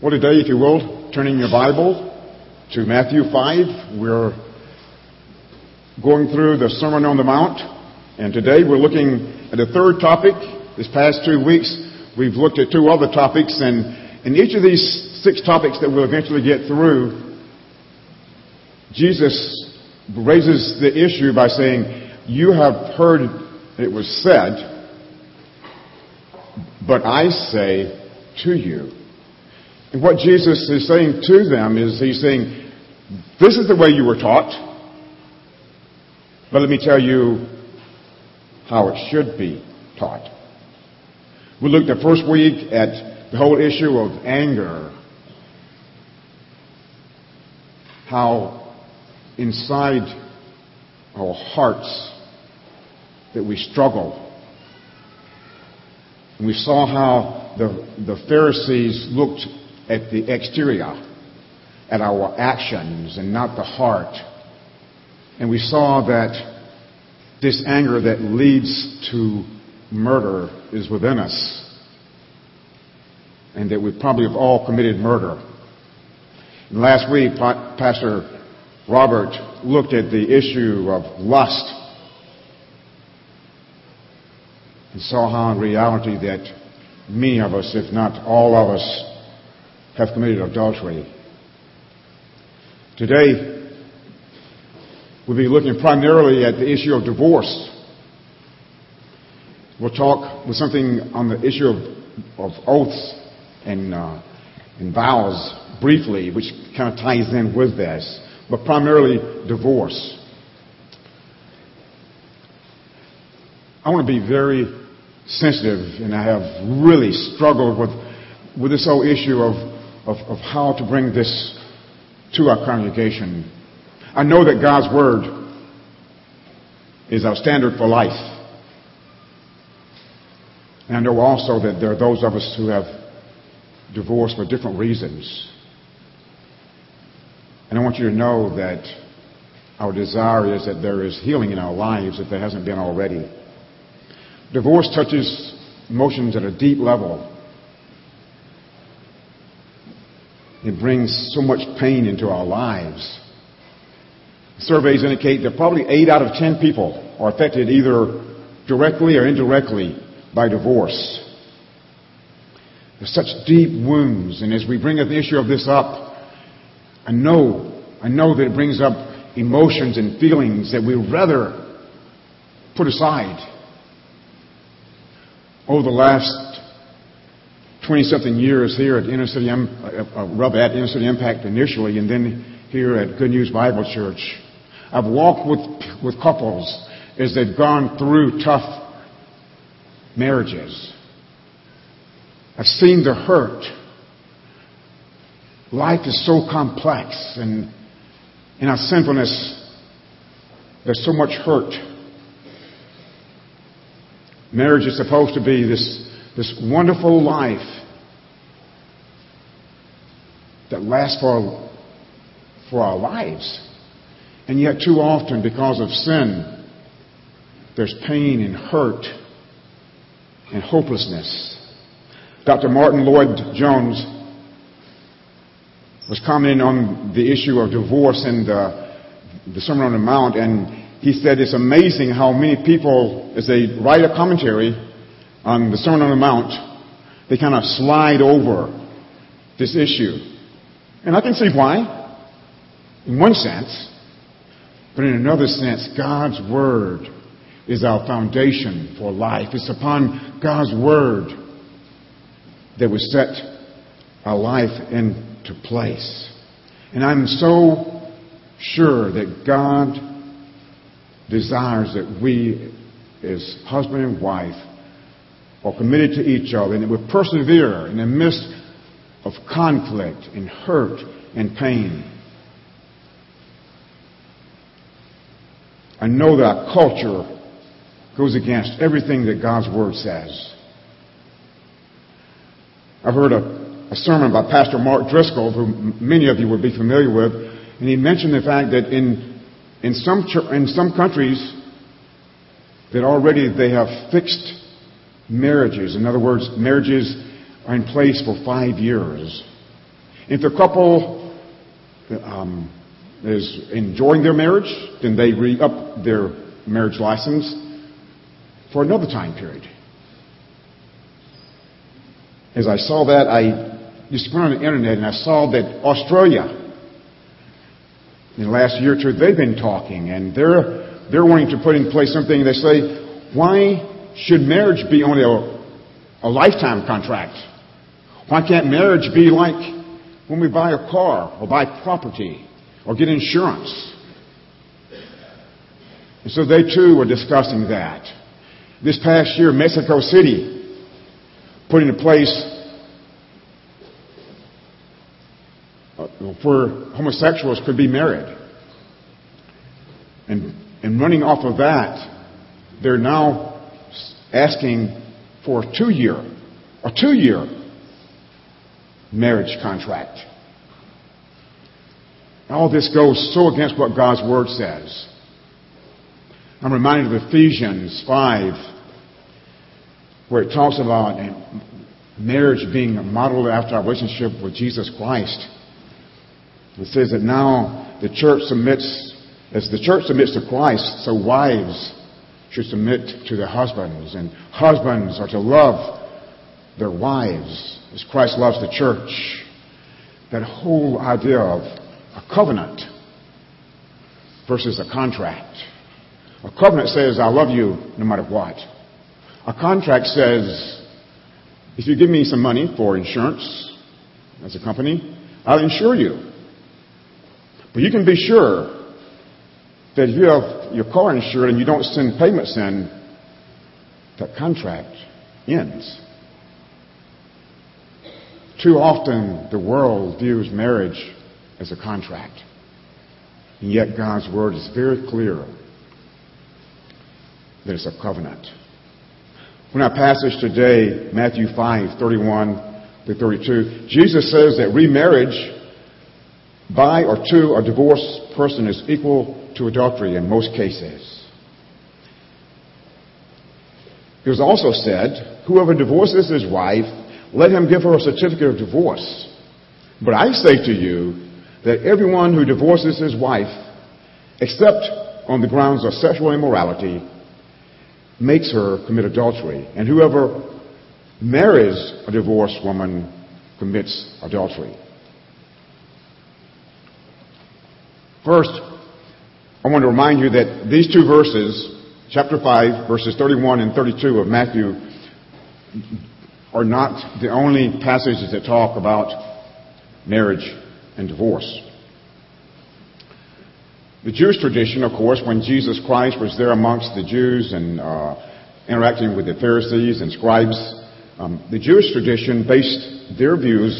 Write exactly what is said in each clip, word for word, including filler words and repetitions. Well, today, if you will, turning your Bible to Matthew five, we're going through the Sermon on the Mount, and today we're looking at a third topic. This past two weeks, we've looked at two other topics, and in each of these six topics that we'll eventually get through, Jesus raises the issue by saying, you have heard it was said, but I say to you. And what Jesus is saying to them is he's saying, this is the way you were taught, but let me tell you how it should be taught. We looked the first week at the whole issue of anger, how inside our hearts that we struggle. And we saw how the, the Pharisees looked at the exterior, at our actions and not the heart. And we saw that this anger that leads to murder is within us, and that we probably have all committed murder. And last week, pa- Pastor Robert looked at the issue of lust and saw how in reality that many of us, if not all of us, have committed adultery. Today, we'll be looking primarily at the issue of divorce. We'll talk with something on the issue of, of oaths and, uh, and vows briefly, which kind of ties in with this, but primarily divorce. I want to be very sensitive, and I have really struggled with, with this whole issue of Of, of how to bring this to our congregation. I know that God's Word is our standard for life. And I know also that there are those of us who have divorced for different reasons. And I want you to know that our desire is that there is healing in our lives if there hasn't been already. Divorce touches emotions at a deep level. It brings so much pain into our lives. Surveys indicate that probably eight out of ten people are affected either directly or indirectly by divorce. There's such deep wounds, and as we bring the issue of this up, I know, I know that it brings up emotions and feelings that we rather put aside. Over the last twenty-something years here at Inner City, rather at Inner City Impact initially, and then here at Good News Bible Church, I've walked with with couples as they've gone through tough marriages. I've seen the hurt. Life is so complex, and in our sinfulness, there's so much hurt. Marriage is supposed to be this. This wonderful life that lasts for, for our lives. And yet too often, because of sin, there's pain and hurt and hopelessness. Doctor Martin Lloyd-Jones was commenting on the issue of divorce in the, the Sermon on the Mount, and he said it's amazing how many people, as they write a commentary on the Sermon on the Mount, they kind of slide over this issue. And I can see why, in one sense. But in another sense, God's Word is our foundation for life. It's upon God's Word that we set our life into place. And I'm so sure that God desires that we, as husband and wife, or committed to each other, and that we persevere in the midst of conflict and hurt and pain. I know that our culture goes against everything that God's Word says. I've heard a, a sermon by Pastor Mark Driscoll, who many of you would be familiar with, and he mentioned the fact that in in some in some countries that already they have fixed marriages. In other words, marriages are in place for five years. If the couple um, is enjoying their marriage, then they re-up their marriage license for another time period. As I saw that, I just went on the internet and I saw that Australia, in the last year or two, they've been talking, and they're they're wanting to put in place something. They say, why should marriage be only a, a lifetime contract? Why can't marriage be like when we buy a car or buy property or get insurance? And so they too were discussing that. This past year, Mexico City put into place where homosexuals could be married. And, and running off of that, they're now asking for a two-year, a two-year marriage contract. All this goes so against what God's Word says. I'm reminded of Ephesians five, where it talks about marriage being modeled after our relationship with Jesus Christ. It says that now the church submits, as the church submits to Christ, so wives should submit to their husbands, and husbands are to love their wives as Christ loves the church. That whole idea of a covenant versus a contract. A covenant says, I love you no matter what. A contract says, if you give me some money for insurance as a company, I'll insure you. But you can be sure that if you have your car insured and you don't send payments in, the contract ends. Too often the world views marriage as a contract. And yet God's Word is very clear that it's a covenant. When our passage today, Matthew five, thirty-one to thirty-two, Jesus says that remarriage by or to a divorced person is equal to adultery in most cases. It was also said, whoever divorces his wife, let him give her a certificate of divorce. But I say to you that everyone who divorces his wife, except on the grounds of sexual immorality, makes her commit adultery. And whoever marries a divorced woman commits adultery. First, I want to remind you that these two verses, chapter five, verses thirty-one and thirty-two of Matthew, are not the only passages that talk about marriage and divorce. The Jewish tradition, of course, when Jesus Christ was there amongst the Jews and uh, interacting with the Pharisees and scribes, um, the Jewish tradition based their views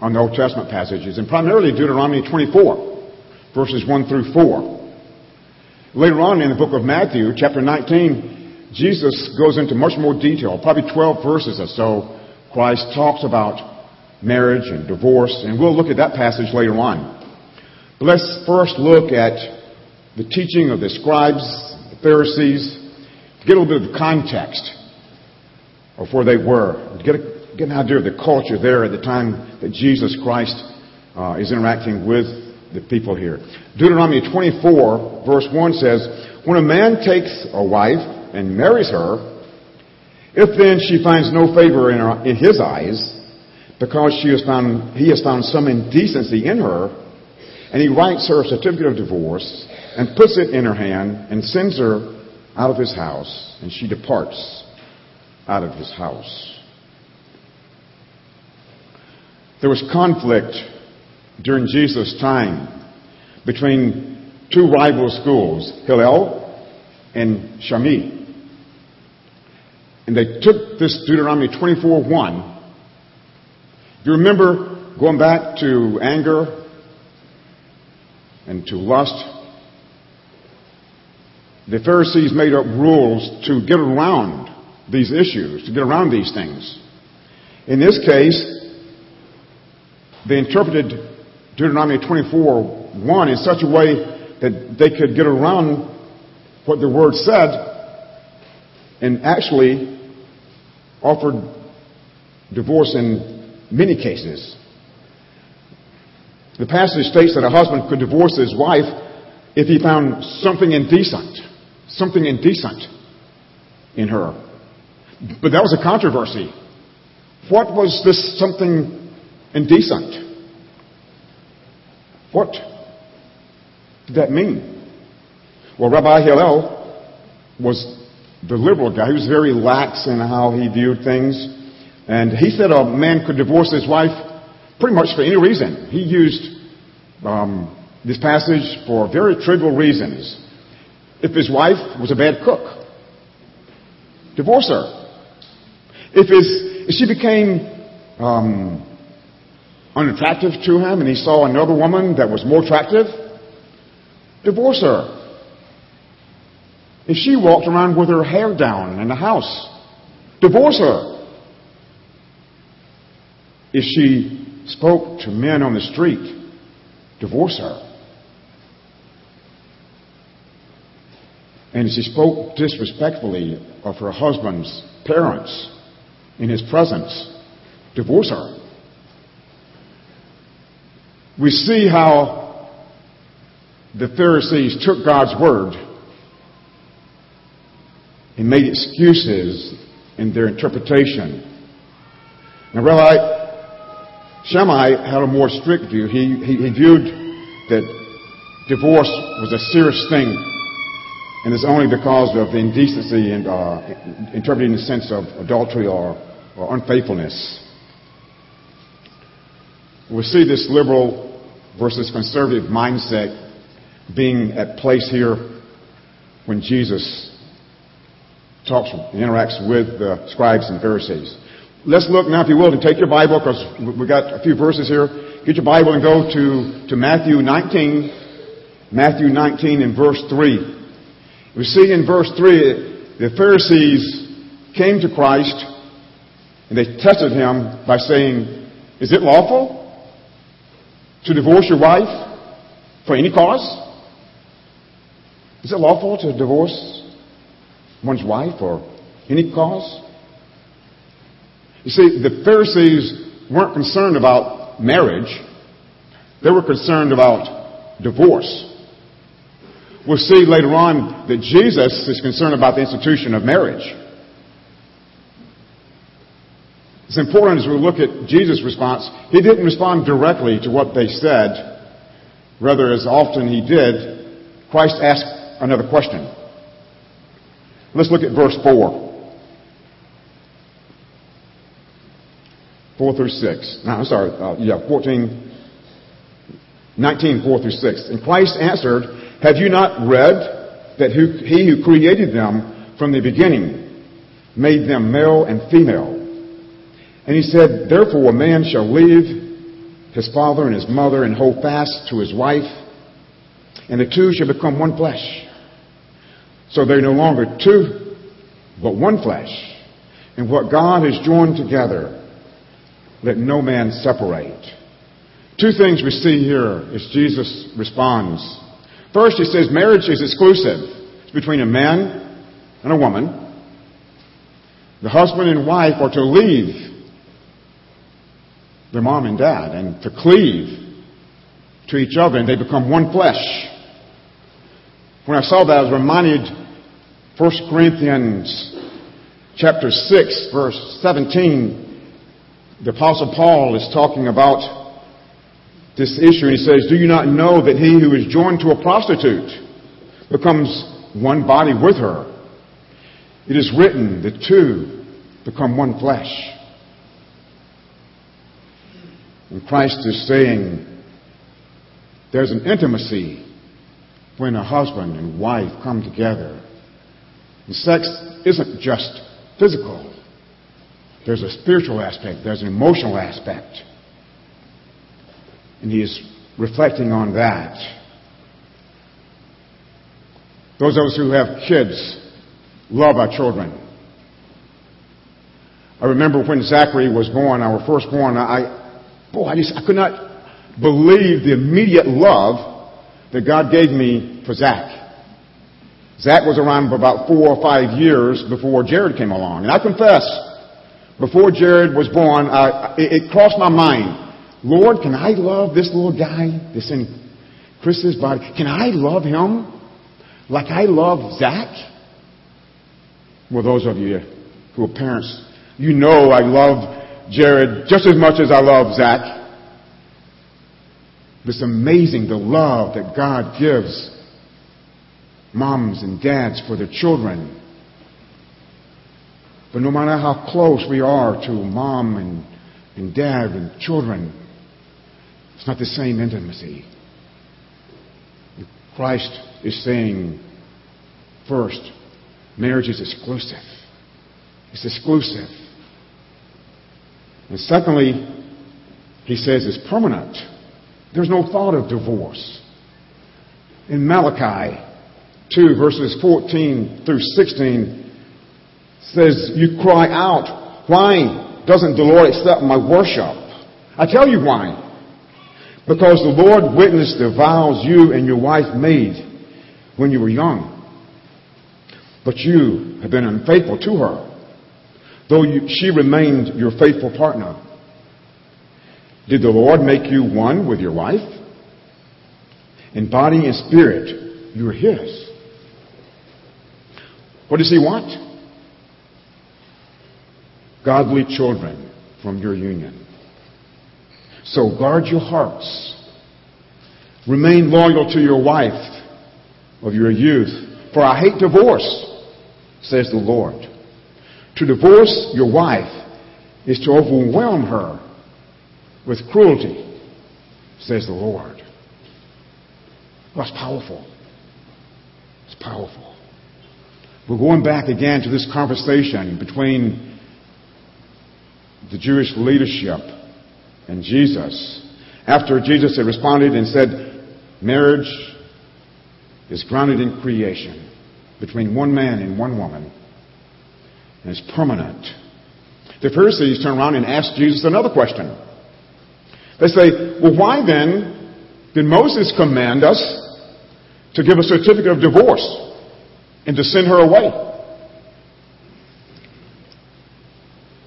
on the Old Testament passages, and primarily Deuteronomy twenty-four. verses one through four. Later on in the book of Matthew, chapter nineteen, Jesus goes into much more detail, probably twelve verses or so. Christ talks about marriage and divorce, and we'll look at that passage later on. But let's first look at the teaching of the scribes, the Pharisees, to get a little bit of the context of where they were, to get, a, get an idea of the culture there at the time that Jesus Christ uh, is interacting with the people here. Deuteronomy twenty-four, verse one says, when a man takes a wife and marries her, if then she finds no favor in, her, in his eyes, because she has found, he has found some indecency in her, and he writes her a certificate of divorce, and puts it in her hand, and sends her out of his house, and she departs out of his house. There was conflict during Jesus' time between two rival schools, Hillel and Shammai. And they took this Deuteronomy twenty-four one. You remember going back to anger and to lust? The Pharisees made up rules to get around these issues, to get around these things. In this case, they interpreted Deuteronomy twenty-four one in such a way that they could get around what the Word said and actually offered divorce in many cases. The passage states that a husband could divorce his wife if he found something indecent, something indecent in her. But that was a controversy. What was this something indecent? What did that mean? Well, Rabbi Hillel was the liberal guy. He was very lax in how he viewed things. And he said a man could divorce his wife pretty much for any reason. He used um, this passage for very trivial reasons. If his wife was a bad cook, divorce her. If, his, if she became um, unattractive to him and he saw another woman that was more attractive, divorce her. If she walked around with her hair down in the house, divorce her. If she spoke to men on the street, divorce her. And if she spoke disrespectfully of her husband's parents in his presence, divorce her. We see how the Pharisees took God's word and made excuses in their interpretation. Now, Rabbi Shammai had a more strict view. He, he, he viewed that divorce was a serious thing, and it's only because of the indecency and uh, interpreted in the sense of adultery or, or unfaithfulness. We see this liberal versus conservative mindset being at place here when Jesus talks and interacts with the scribes and Pharisees. Let's look now, if you will, and take your Bible, because we've got a few verses here. Get your Bible and go to, to Matthew nineteen. Matthew nineteen and verse three. We see in verse three, the Pharisees came to Christ and they tested him by saying, "Is it lawful to divorce your wife for any cause? Is it lawful to divorce one's wife for any cause?" You see, the Pharisees weren't concerned about marriage. They were concerned about divorce. We'll see later on that Jesus is concerned about the institution of marriage. It's important as we look at Jesus' response. He didn't respond directly to what they said. Rather, as often he did, Christ asked another question. Let's look at verse four. four through six. No, I'm sorry. Uh, yeah, fourteen, nineteen, four through six. And Christ answered, "Have you not read that who, he who created them from the beginning made them male and female? And he said, therefore a man shall leave his father and his mother and hold fast to his wife, and the two shall become one flesh. So they're no longer two, but one flesh. And what God has joined together, let no man separate." Two things we see here as Jesus responds. First, he says marriage is exclusive. It's between a man and a woman. The husband and wife are to leave their mom and dad and to cleave to each other, and they become one flesh. When I saw that, I was reminded First Corinthians chapter six, verse seventeen. The Apostle Paul is talking about this issue, and he says, "Do you not know that he who is joined to a prostitute becomes one body with her? It is written, the two become one flesh." And Christ is saying there's an intimacy when a husband and wife come together. And sex isn't just physical. There's a spiritual aspect. There's an emotional aspect. And he is reflecting on that. Those of us who have kids love our children. I remember when Zachary was born, our firstborn, I... Boy, I just, I could not believe the immediate love that God gave me for Zach. Zach was around for about four or five years before Jared came along. And I confess, before Jared was born, I, it, it crossed my mind. Lord, can I love this little guy that's in Chris's body? Can I love him like I love Zach? Well, those of you who are parents, you know I love Jared just as much as I love Zach. It's amazing the love that God gives moms and dads for their children. But no matter how close we are to mom and, and dad and children, it's not the same intimacy. Christ is saying, first, marriage is exclusive. It's exclusive. And secondly, he says it's permanent. There's no thought of divorce. In Malachi two, verses fourteen through sixteen, says, you cry out, why doesn't the Lord accept my worship? I tell you why. Because the Lord witnessed the vows you and your wife made when you were young. But you have been unfaithful to her, though you, she remained your faithful partner. Did the Lord make you one with your wife? In body and spirit, you are His. What does He want? Godly children from your union. So guard your hearts. Remain loyal to your wife of your youth. For I hate divorce, says the Lord. To divorce your wife is to overwhelm her with cruelty, says the Lord. Well, it's powerful. It's powerful. We're going back again to this conversation between the Jewish leadership and Jesus. After Jesus had responded and said, marriage is grounded in creation between one man and one woman, and it's permanent. The Pharisees turn around and ask Jesus another question. They say, well, why then did Moses command us to give a certificate of divorce and to send her away?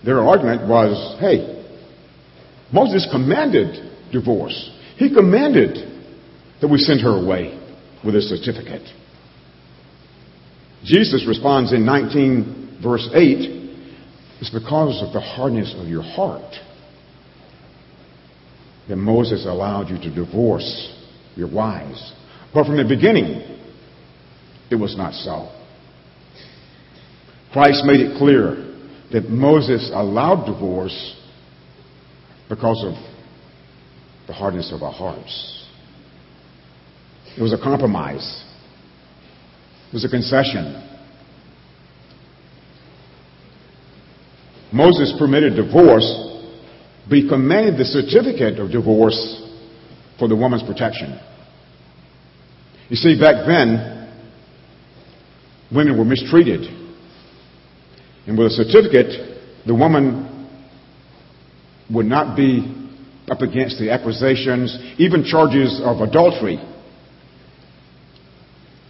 Their argument was, hey, Moses commanded divorce. He commanded that we send her away with a certificate. Jesus responds in nineteen, verse eight, it's because of the hardness of your heart that Moses allowed you to divorce your wives. But from the beginning, it was not so. Christ made it clear that Moses allowed divorce because of the hardness of our hearts. It was a compromise. It was a concession. Moses permitted divorce, but he commanded the certificate of divorce for the woman's protection. You see, back then, women were mistreated. And with a certificate, the woman would not be up against the accusations, even charges of adultery.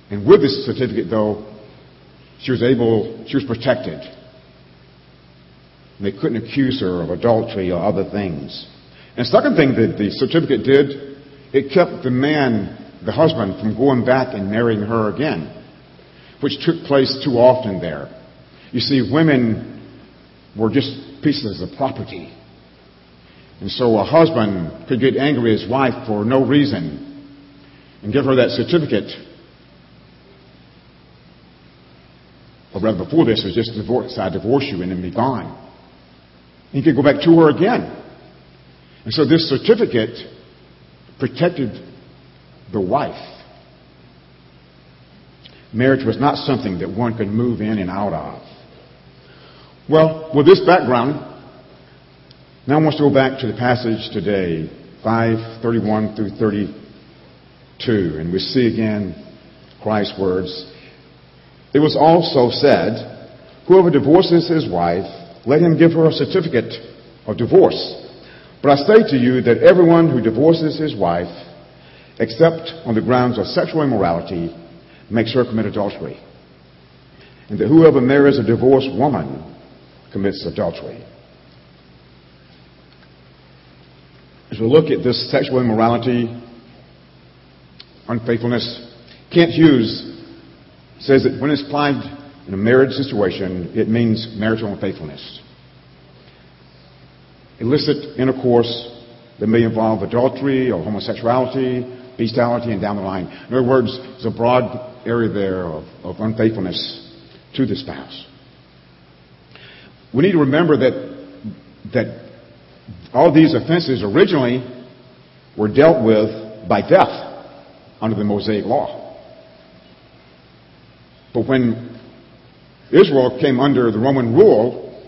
And with this certificate, though, she was able, she was protected. They couldn't accuse her of adultery or other things. And the second thing that the certificate did, it kept the man, the husband, from going back and marrying her again, which took place too often there. You see, women were just pieces of property. And so a husband could get angry at his wife for no reason and give her that certificate. Or rather, before this, it was just divorce. I divorce you and then be gone. He could go back to her again. And so this certificate protected the wife. Marriage was not something that one could move in and out of. Well, with this background, now I want to go back to the passage today, five thirty-one through thirty-two. And we see again Christ's words. It was also said, whoever divorces his wife, let him give her a certificate of divorce. But I say to you that everyone who divorces his wife, except on the grounds of sexual immorality, makes her commit adultery. And that whoever marries a divorced woman commits adultery. as we look at this sexual immorality, unfaithfulness, Kent Hughes says that when it's applied in a marriage situation, it means marital unfaithfulness. Illicit intercourse that may involve adultery or homosexuality, bestiality, and down the line. In other words, there's a broad area there of, of unfaithfulness to the spouse. We need to remember that that all these offenses originally were dealt with by death under the Mosaic law. But when Israel came under the Roman rule,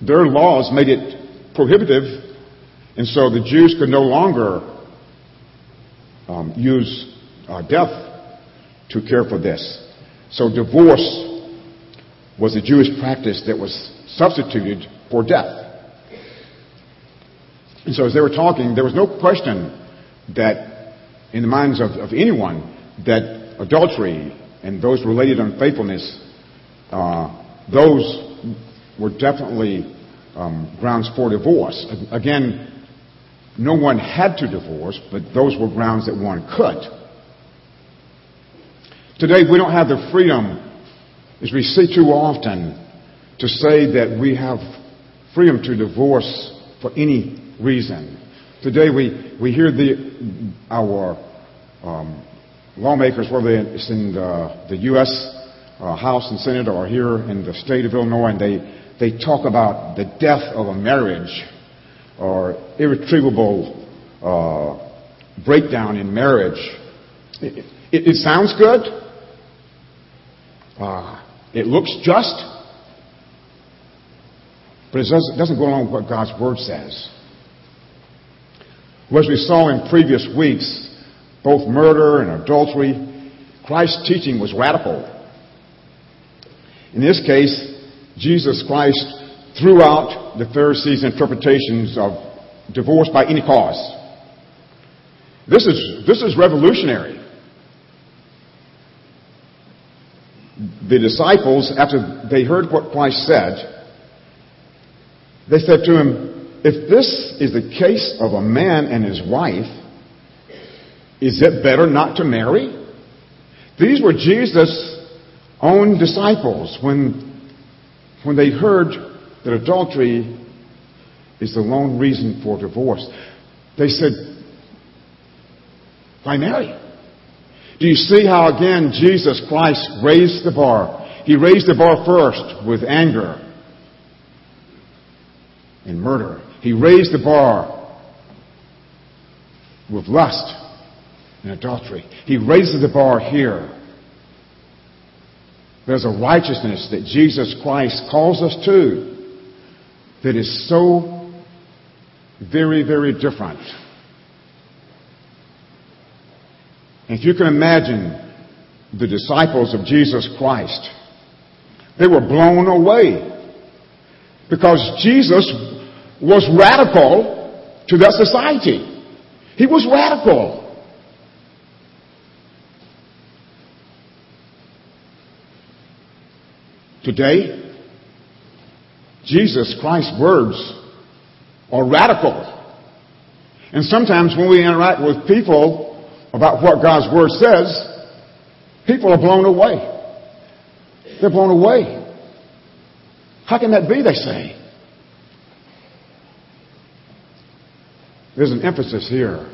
their laws made it prohibitive, and so the Jews could no longer um, use uh, death to care for this. So divorce was a Jewish practice that was substituted for death. And so as they were talking, there was no question that in the minds of, of anyone that adultery and those related unfaithfulness, uh, those were definitely um, grounds for divorce. Again, no one had to divorce, but those were grounds that one could. Today, we don't have the freedom, as we see too often, to say that we have freedom to divorce for any reason. Today we, we hear the our um, lawmakers, whether it's in the, the U S Uh, House and Senate or here in the state of Illinois, and they, they talk about the death of a marriage or irretrievable uh, breakdown in marriage. It, it, it sounds good. Uh, it looks just. But it doesn't, doesn't go along with what God's Word says. As we saw in previous weeks, both murder and adultery, Christ's teaching was radical. In this case, Jesus Christ threw out the Pharisees' interpretations of divorce by any cause. This is, this is revolutionary. The disciples, after they heard what Christ said, they said to him, "If this is the case of a man and his wife, is it better not to marry?" These were Jesus' own disciples when, when they heard that adultery is the lone reason for divorce. They said, "Why marry?" Do you see how, again, Jesus Christ raised the bar? He raised the bar first with anger and murder. He raised the bar with lust and adultery. He raises the bar here. There's a righteousness that Jesus Christ calls us to that is so very, very different. And if you can imagine the disciples of Jesus Christ, they were blown away because Jesus was radical to that society. He was radical. Today, Jesus Christ's words are radical. And sometimes when we interact with people about what God's Word says, people are blown away. They're blown away. How can that be, they say? There's an emphasis here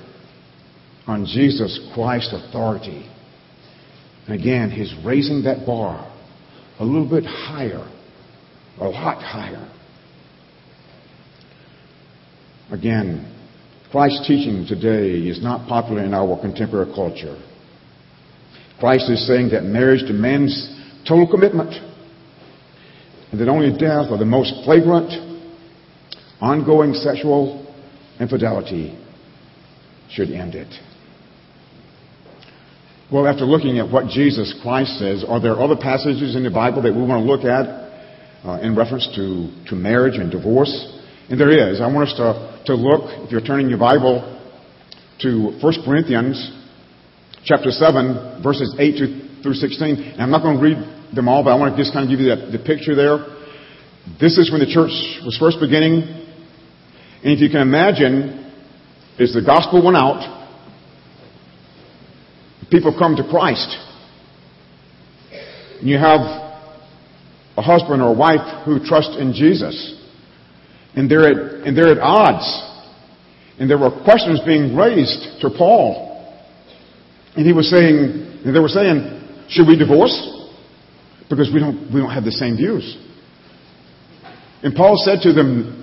on Jesus Christ's authority. And again, he's raising that bar a little bit higher, a lot higher. Again, Christ's teaching today is not popular in our contemporary culture. Christ is saying that marriage demands total commitment, and that only death or the most flagrant, ongoing sexual infidelity should end it. Well, after looking at what Jesus Christ says, are there other passages in the Bible that we want to look at uh, in reference to, to marriage and divorce? And there is. I want us to, to look, if you're turning your Bible, to First Corinthians chapter seven, verses eight through sixteen. And I'm not going to read them all, but I want to just kind of give you that, the picture there. This is when the church was first beginning. And if you can imagine, is the gospel went out. People come to Christ. And you have a husband or a wife who trust in Jesus. And they're at, and they're at odds. And there were questions being raised to Paul. And he was saying, and they were saying, should we divorce? Because we don't, we don't have the same views. And Paul said to them,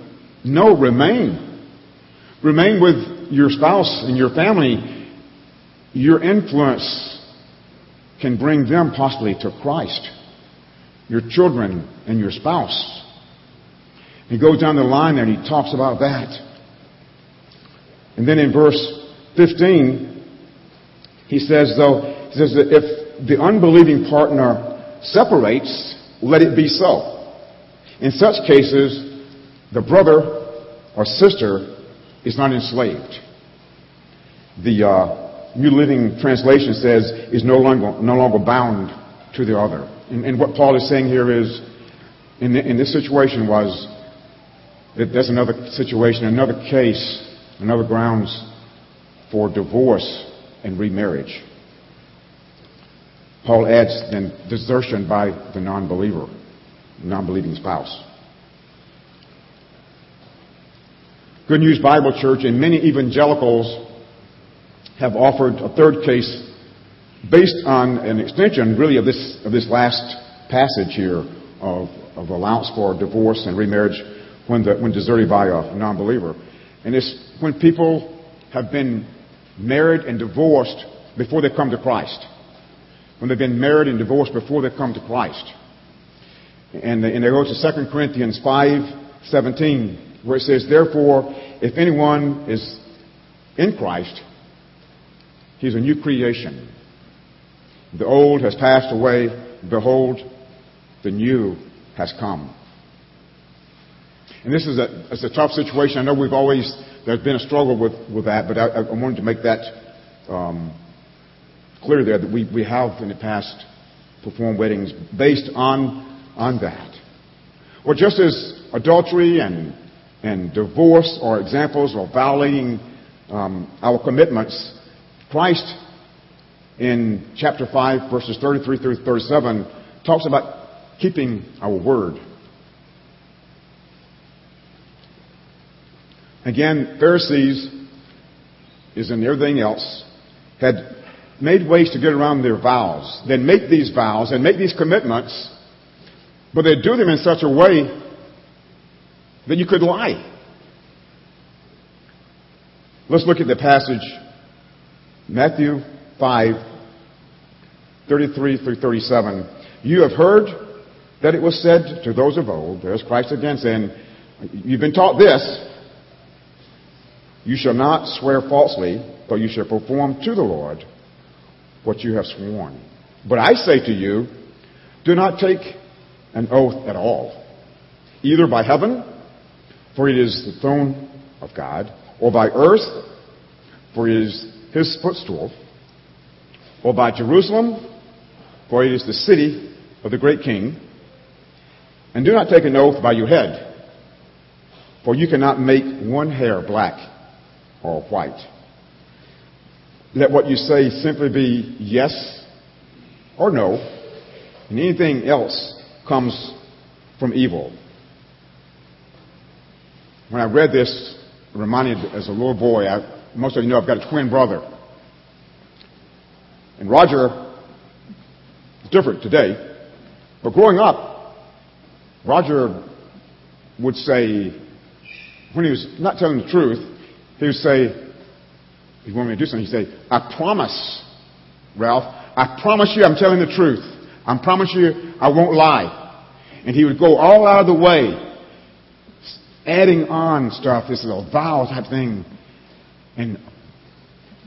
no, remain. Remain with your spouse and your family. Your influence can bring them possibly to Christ. Your children and your spouse. He goes down the line and he talks about that. And then in verse fifteen, he says, though, he says that if the unbelieving partner separates, let it be so. In such cases, the brother or sister is not enslaved. The uh, New Living Translation says, is no longer no longer bound to the other. And, and what Paul is saying here is, in, the, in this situation was, that there's another situation, another case, another grounds for divorce and remarriage. Paul adds then desertion by the non-believer, non-believing spouse. Good News Bible Church and many evangelicals have offered a third case based on an extension, really, of this of this last passage here of, of allowance for divorce and remarriage when the, when deserted by a non-believer. And it's when people have been married and divorced before they come to Christ. When they've been married and divorced before they come to Christ. And they, and they go to Second Corinthians five seventeen, where it says, therefore, if anyone is in Christ, he's a new creation. The old has passed away. Behold, the new has come. And this is a, it's a tough situation. I know we've always, there's been a struggle with, with that, but I, I wanted to make that um, clear there, that we, we have in the past performed weddings based on, on that. Well, just as adultery and, and divorce are examples of violating um, our commitments, Christ in chapter five, verses thirty-three through thirty-seven, talks about keeping our word. Again, Pharisees, as in everything else, had made ways to get around their vows. They'd make these vows and make these commitments, but they'd do them in such a way that you could lie. Let's look at the passage, Matthew five, thirty-three through thirty-seven. You have heard that it was said to those of old, there's Christ again saying, you've been taught this, you shall not swear falsely, but you shall perform to the Lord what you have sworn. But I say to you, do not take an oath at all, either by heaven, for it is the throne of God, or by earth, for it is his footstool, or by Jerusalem, for it is the city of the great king. And do not take an oath by your head, for you cannot make one hair black or white. Let what you say simply be yes or no, and anything else comes from evil. When I read this, it reminded me as a little boy, I, most of you know I've got a twin brother. And Roger is different today, but growing up, Roger would say, when he was not telling the truth, he would say, if you want me to do something, he'd say, I promise, Ralph, I promise you I'm telling the truth. I promise you I won't lie. And he would go all out of the way, adding on stuff, this little vow type thing, and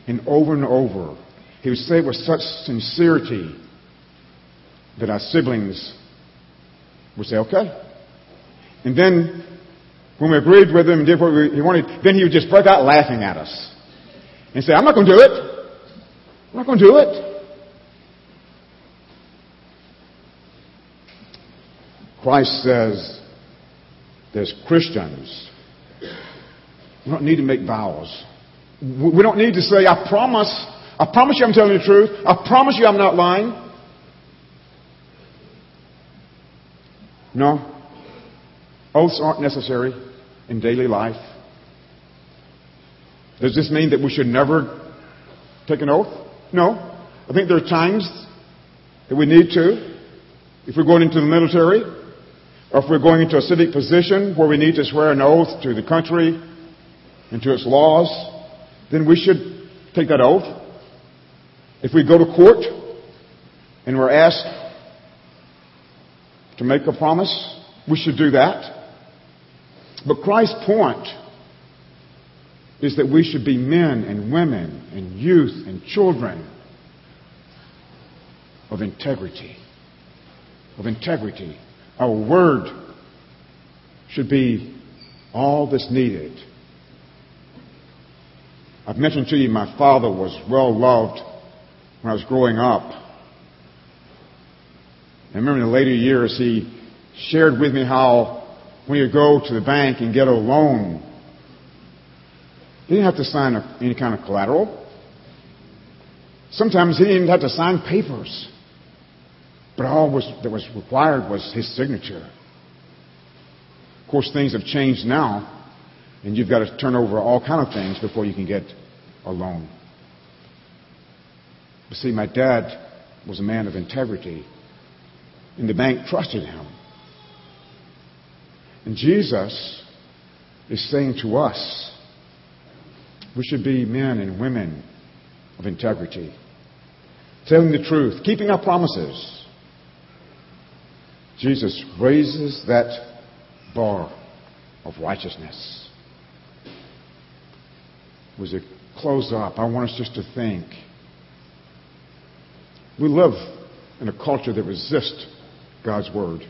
and over and over. He would say it with such sincerity that our siblings would say, okay. And then when we agreed with him and did what we, he wanted, then he would just break out laughing at us and say, I'm not going to do it. I'm not going to do it. Christ says, there's Christians. We don't need to make vows. We don't need to say, I promise, I promise you I'm telling the truth. I promise you I'm not lying. No. Oaths aren't necessary in daily life. Does this mean that we should never take an oath? No. I think there are times that we need to. If we're going into the military, or if we're going into a civic position where we need to swear an oath to the country and to its laws, then we should take that oath. If we go to court and we're asked to make a promise, we should do that. But Christ's point is that we should be men and women and youth and children of integrity. Of integrity. Our word should be all that's needed. I've mentioned to you my father was well loved when I was growing up. I remember in the later years he shared with me how when you go to the bank and get a loan, he didn't have to sign a, any kind of collateral. Sometimes he didn't even have to sign papers. But all was, that was required was his signature. Of course, things have changed now, and you've got to turn over all kind of things before you can get a loan. But see, my dad was a man of integrity, and the bank trusted him. And Jesus is saying to us, we should be men and women of integrity, telling the truth, keeping our promises. Jesus raises that bar of righteousness. As it closes up, I want us just to think. We live in a culture that resists God's word.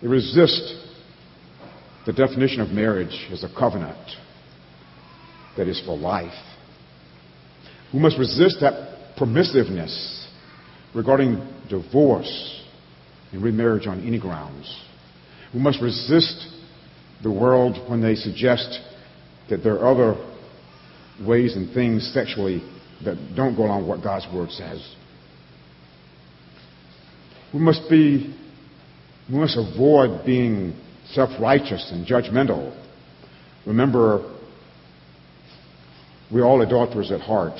It resists the definition of marriage as a covenant that is for life. We must resist that permissiveness regarding divorce and remarriage on any grounds. We must resist the world when they suggest that there are other ways and things sexually that don't go along with what God's word says. We must be, we must avoid being self-righteous and judgmental. Remember, we're all adulterers at heart.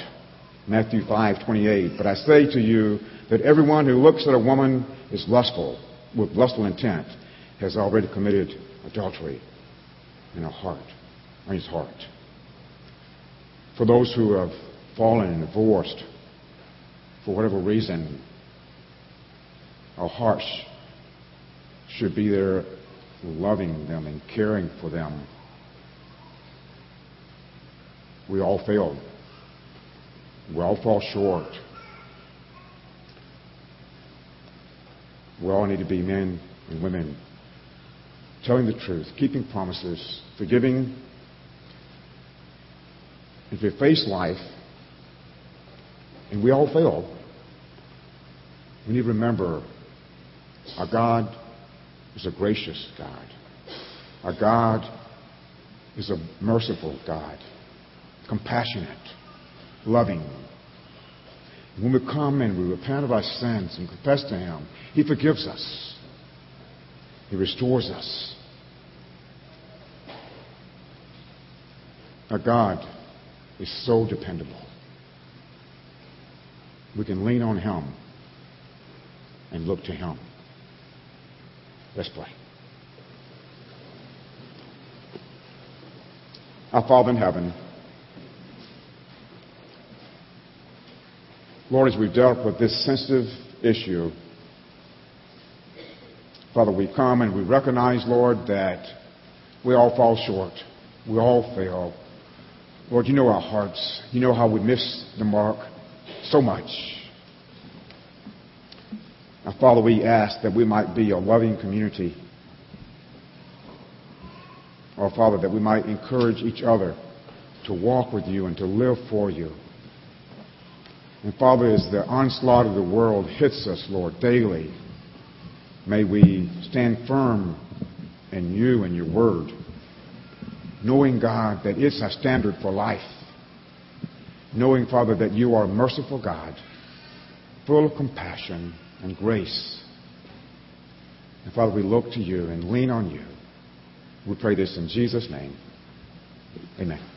Matthew five twenty-eight. But I say to you that everyone who looks at a woman is lustful, with lustful intent, has already committed adultery in her heart, in his heart. For those who have fallen and divorced for whatever reason, our hearts should be there loving them and caring for them. We all fail. We all fall short. We all need to be men and women telling the truth, keeping promises, forgiving. If we face life, and we all fail, we need to remember our God is a gracious God. Our God is a merciful God, compassionate, loving. When we come and we repent of our sins and confess to Him, He forgives us. He restores us. Our God is so dependable. We can lean on Him and look to Him. Let's pray. Our Father in heaven, Lord, as we've dealt with this sensitive issue, Father, we come and we recognize, Lord, that we all fall short. We all fail. Lord, you know our hearts. You know how we miss the mark so much. Now, Father, we ask that we might be a loving community. Or, Father, that we might encourage each other to walk with you and to live for you. And, Father, as the onslaught of the world hits us, Lord, daily, may we stand firm in you and your word, knowing, God, that it's our standard for life. knowing, Father, that you are a merciful God, full of compassion and grace. And, Father, we look to you and lean on you. We pray this in Jesus' name. Amen.